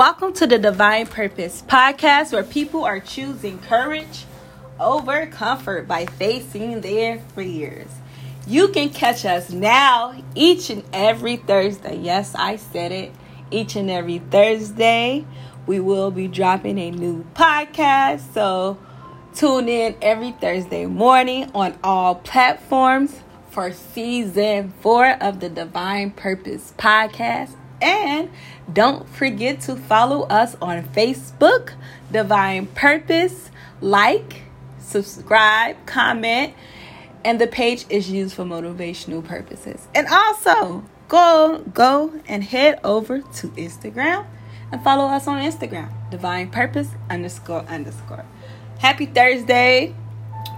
Welcome to the Divine Purpose podcast, where people are choosing courage over comfort by facing their fears. You can catch us now each and every Thursday. Yes, I said it. Each and every Thursday, we will be dropping a new podcast. So tune in every Thursday morning on all platforms for season 4 of the Divine Purpose podcast. And don't forget to follow us on Facebook, Divine Purpose. Like, subscribe, comment, and the page is used for motivational purposes. And also, go and head over to Instagram and follow us on Instagram, Divine Purpose __. Happy Thursday,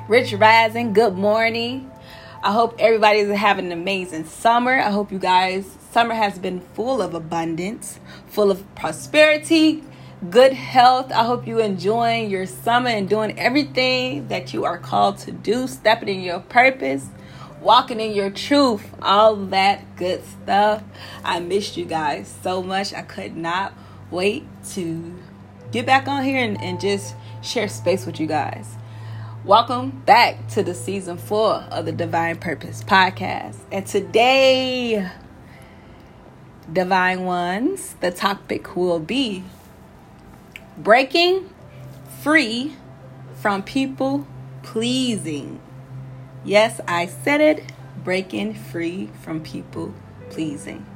Rich Rising, good morning. I hope everybody's having an amazing summer. I hope you guys, summer has been full of abundance, full of prosperity, good health. I hope you enjoying your summer and doing everything that you are called to do, stepping in your purpose, walking in your truth, all that good stuff. I missed you guys so much. I could not wait to get back on here and just share space with you guys. Welcome back to the season 4 of the Divine Purpose podcast. And today, Divine Ones, the topic will be breaking free from people pleasing. Yes, I said it, breaking free from people pleasing.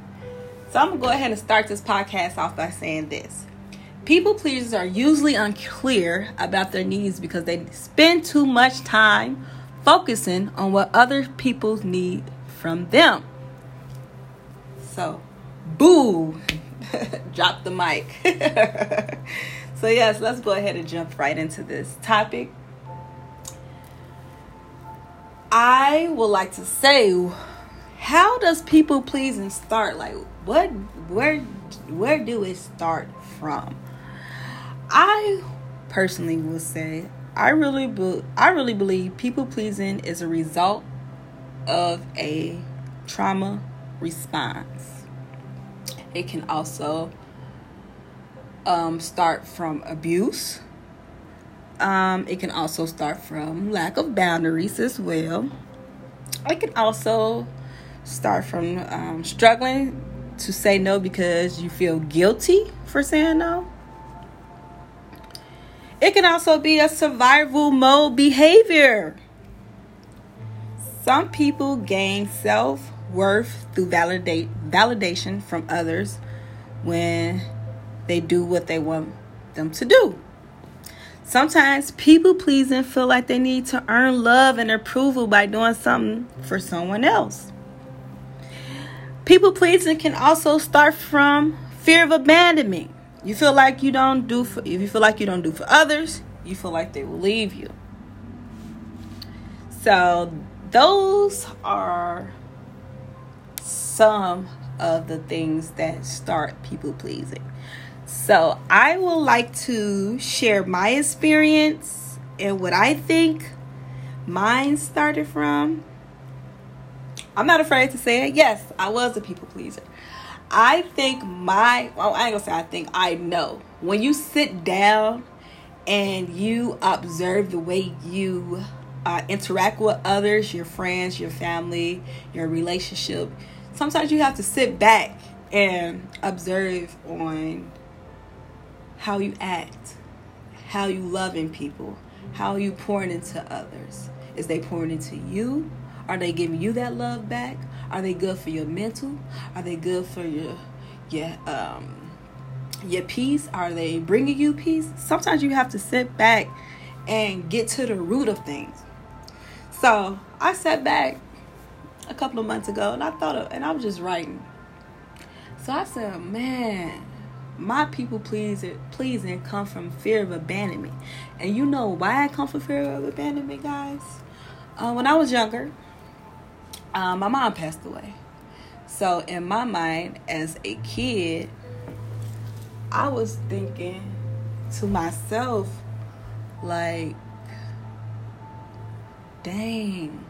So I'm going to go ahead and start this podcast off by saying this. People pleasers are usually unclear about their needs because they spend too much time focusing on what other people need from them. So, boo! Drop the mic. So yes, let's go ahead and jump right into this topic. I would like to say, how does people pleasing start? Like, what? Where do it start from? I personally will say I really believe people pleasing is a result of a trauma response. It can also start from abuse. It can also start from lack of boundaries as well. It can also start from struggling to say no because you feel guilty for saying no. It can also be a survival mode behavior. Some people gain self-worth through validation from others when they do what they want them to do. Sometimes people pleasing feel like they need to earn love and approval by doing something for someone else. People pleasing can also start from fear of abandonment. You feel like you don't do for others, you feel like they will leave you. So those are some of the things that start people pleasing. So I would like to share my experience and what I think mine started from. I'm not afraid to say it. Yes, I was a people pleaser. I know. When you sit down and you observe the way you interact with others, your friends, your family, your relationship, sometimes you have to sit back and observe on how you act, how you loving people, how you pouring into others. Is they pouring into you? Are they giving you that love back? Are they good for your mental? Are they good for your peace? Are they bringing you peace? Sometimes you have to sit back and get to the root of things. So I sat back a couple of months ago and I thought of, and I was just writing. So I said, man, my people pleasing come from fear of abandonment. And you know why I come from fear of abandonment, guys? When I was younger, my mom passed away. So in my mind, as a kid, I was thinking to myself, like, dang,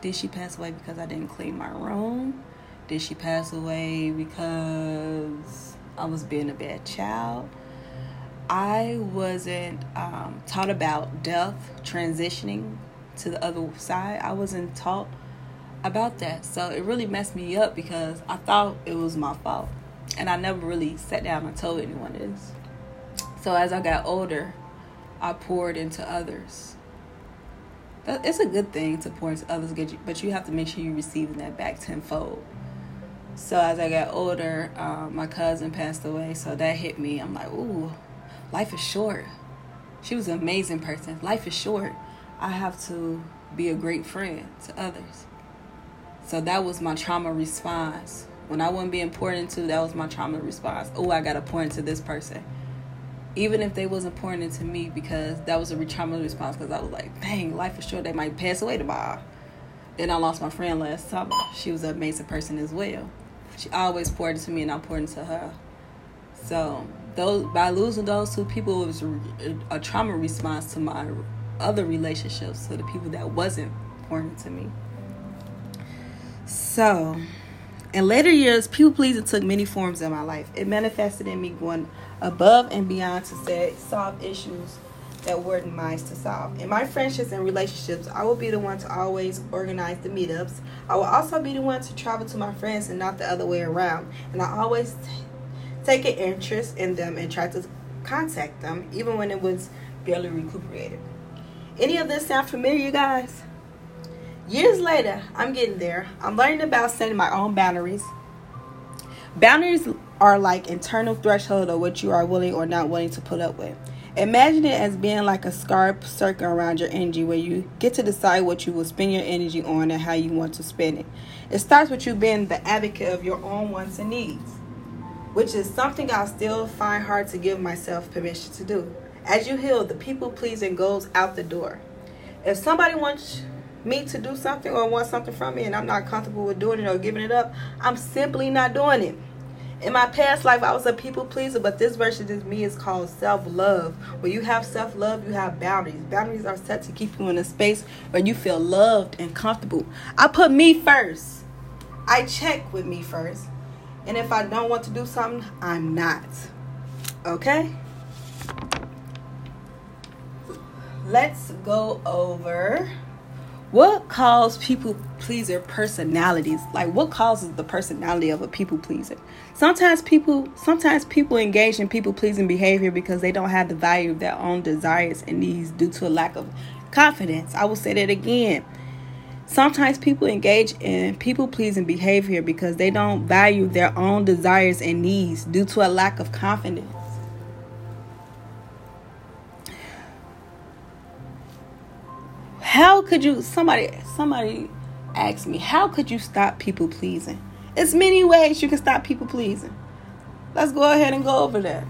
did she pass away because I didn't clean my room? Did she pass away because I was being a bad child. I wasn't taught about death, transitioning to the other side. I wasn't taught about that. So it really messed me up because I thought it was my fault. And I never really sat down and told anyone this. So as I got older, I poured into others. It's a good thing to pour into others, but you have to make sure you're receiving that back tenfold. So as I got older, my cousin passed away. So that hit me. I'm like, ooh, life is short. She was an amazing person. Life is short. I have to be a great friend to others. So that was my trauma response. When I wasn't being poured into, that was my trauma response. Oh, I got to pour into this person. Even if they wasn't pouring into me, because that was a trauma response, because I was like, dang, life is short. They might pass away tomorrow. Then I lost my friend last summer. She was an amazing person as well. She always poured into me and I poured into her. So by losing those two people, it was a trauma response to my other relationships, to the people that wasn't pouring into me. So in later years, people pleasing took many forms in my life. It manifested in me going above and beyond to solve issues that weren't mine to solve. In my friendships and relationships, I will be the one to always organize the meetups. I will also be the one to travel to my friends and not the other way around. And I always take an interest in them and try to contact them, even when it was barely recuperated. Any of this sound familiar, you guys? Years later, I'm getting there. I'm learning about setting my own boundaries. Boundaries are like internal threshold of what you are willing or not willing to put up with. Imagine it as being like a scarf circle around your energy where you get to decide what you will spend your energy on and how you want to spend it. It starts with you being the advocate of your own wants and needs, which is something I still find hard to give myself permission to do. As you heal, the people pleasing goes out the door. If somebody wants me to do something or wants something from me and I'm not comfortable with doing it or giving it up, I'm simply not doing it. In my past life, I was a people pleaser, but this version of me is called self-love. When you have self-love, you have boundaries. Boundaries are set to keep you in a space where you feel loved and comfortable. I put me first. I check with me first. And if I don't want to do something, I'm not. Okay? Let's go over what calls people pleaser personalities. Like, what causes the personality of a people pleaser? Sometimes people engage in people pleasing behavior because they don't have the value of their own desires and needs due to a lack of confidence. I will say that again. Sometimes people engage in people pleasing behavior because they don't value their own desires and needs due to a lack of confidence. How could you, somebody asked me, how could you stop people pleasing? There's many ways you can stop people pleasing. Let's go ahead and go over that.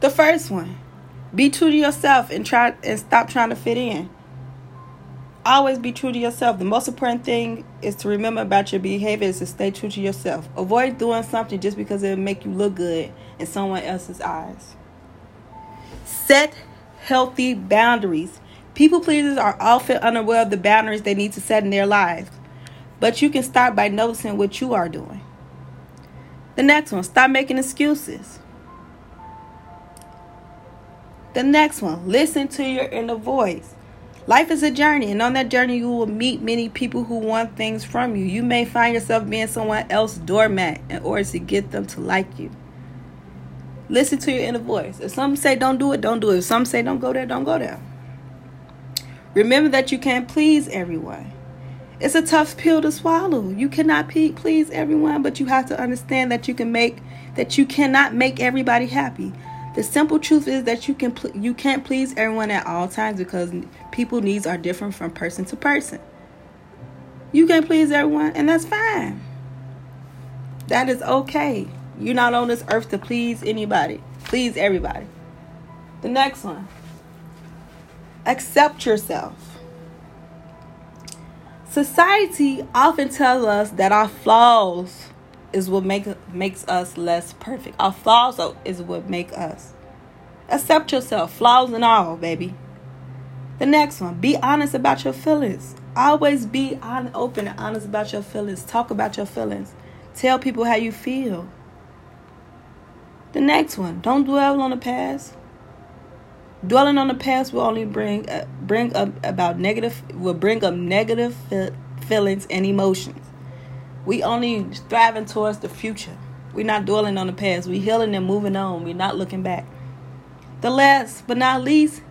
The first one, be true to yourself and stop trying to fit in. Always be true to yourself. The most important thing is to remember about your behavior is to stay true to yourself. Avoid doing something just because it'll make you look good in someone else's eyes. Set healthy boundaries. People pleasers are often unaware of the boundaries they need to set in their lives, but you can start by noticing what you are doing. The next one, stop making excuses. The next one, listen to your inner voice. Life is a journey, and on that journey, you will meet many people who want things from you. You may find yourself being someone else's doormat in order to get them to like you. Listen to your inner voice. If some say don't do it, don't do it. If some say don't go there, don't go there. Remember that you can't please everyone. It's a tough pill to swallow. You cannot please everyone, but you have to understand that you cannot make everybody happy. The simple truth is that you can't please everyone at all times because people's needs are different from person to person. You can't please everyone, and that's fine. That is okay. You're not on this earth to please anybody. Please everybody. The next one. Accept yourself. Society often tells us that our flaws is what makes us less perfect. Our flaws is what make us. Accept yourself. Flaws and all, baby. The next one. Be honest about your feelings. Always be open and honest about your feelings. Talk about your feelings. Tell people how you feel. The next one, don't dwell on the past. Dwelling on the past will only bring up negative feelings and emotions. We only striving towards the future. We're not dwelling on the past. We're healing and moving on. We're not looking back. The last but not least,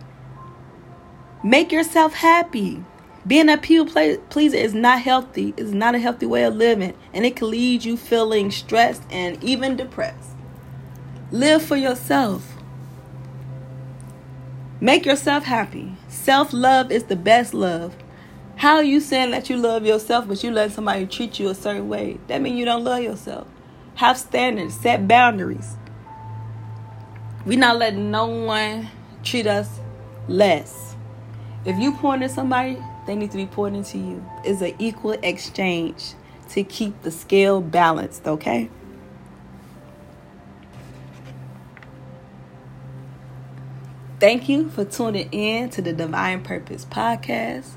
make yourself happy. Being a people pleaser is not healthy. It's not a healthy way of living. And it can lead you feeling stressed and even depressed. Live for yourself. Make yourself happy. Self-love is the best love. How are you saying that you love yourself, but you let somebody treat you a certain way? That means you don't love yourself. Have standards. Set boundaries. We're not letting no one treat us less. If you point at somebody, they need to be pointing to you. It's an equal exchange to keep the scale balanced, okay? Thank you for tuning in to the Divine Purpose Podcast.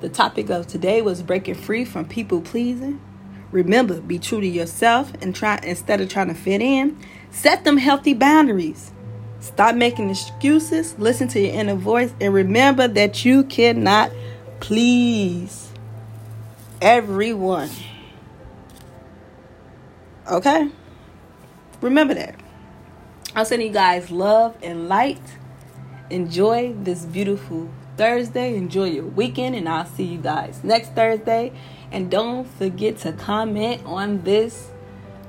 The topic of today was breaking free from people pleasing. Remember, be true to yourself and instead of trying to fit in, set them healthy boundaries. Stop making excuses, listen to your inner voice, and remember that you cannot please everyone. Okay? Remember that. I'm sending you guys love and light. Enjoy this beautiful Thursday. Enjoy your weekend, and I'll see you guys next Thursday. And don't forget to comment on this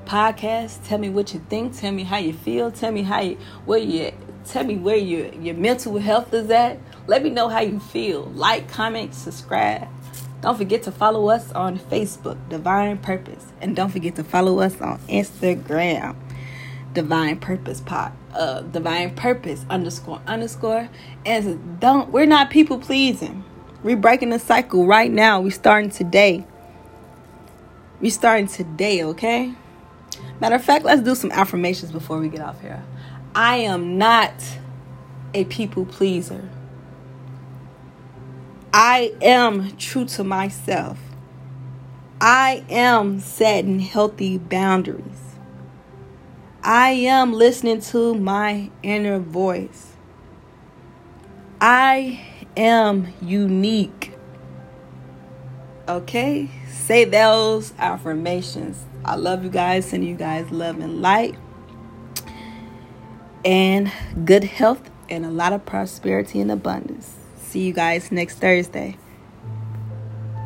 podcast. Tell me what you think. Tell me how you feel. Tell me where your mental health is at. Let me know how you feel. Like, comment, subscribe. Don't forget to follow us on Facebook, Divine Purpose, and don't forget to follow us on Instagram, Divine Purpose__. And we're not people pleasing. We're breaking the cycle right now. We're starting today, okay? Matter of fact, let's do some affirmations before we get off here. I am not a people pleaser. I am true to myself. I am setting healthy boundaries. I am listening to my inner voice. I am unique. Okay? Say those affirmations. I love you guys. Send you guys love and light. And good health and a lot of prosperity and abundance. See you guys next Thursday.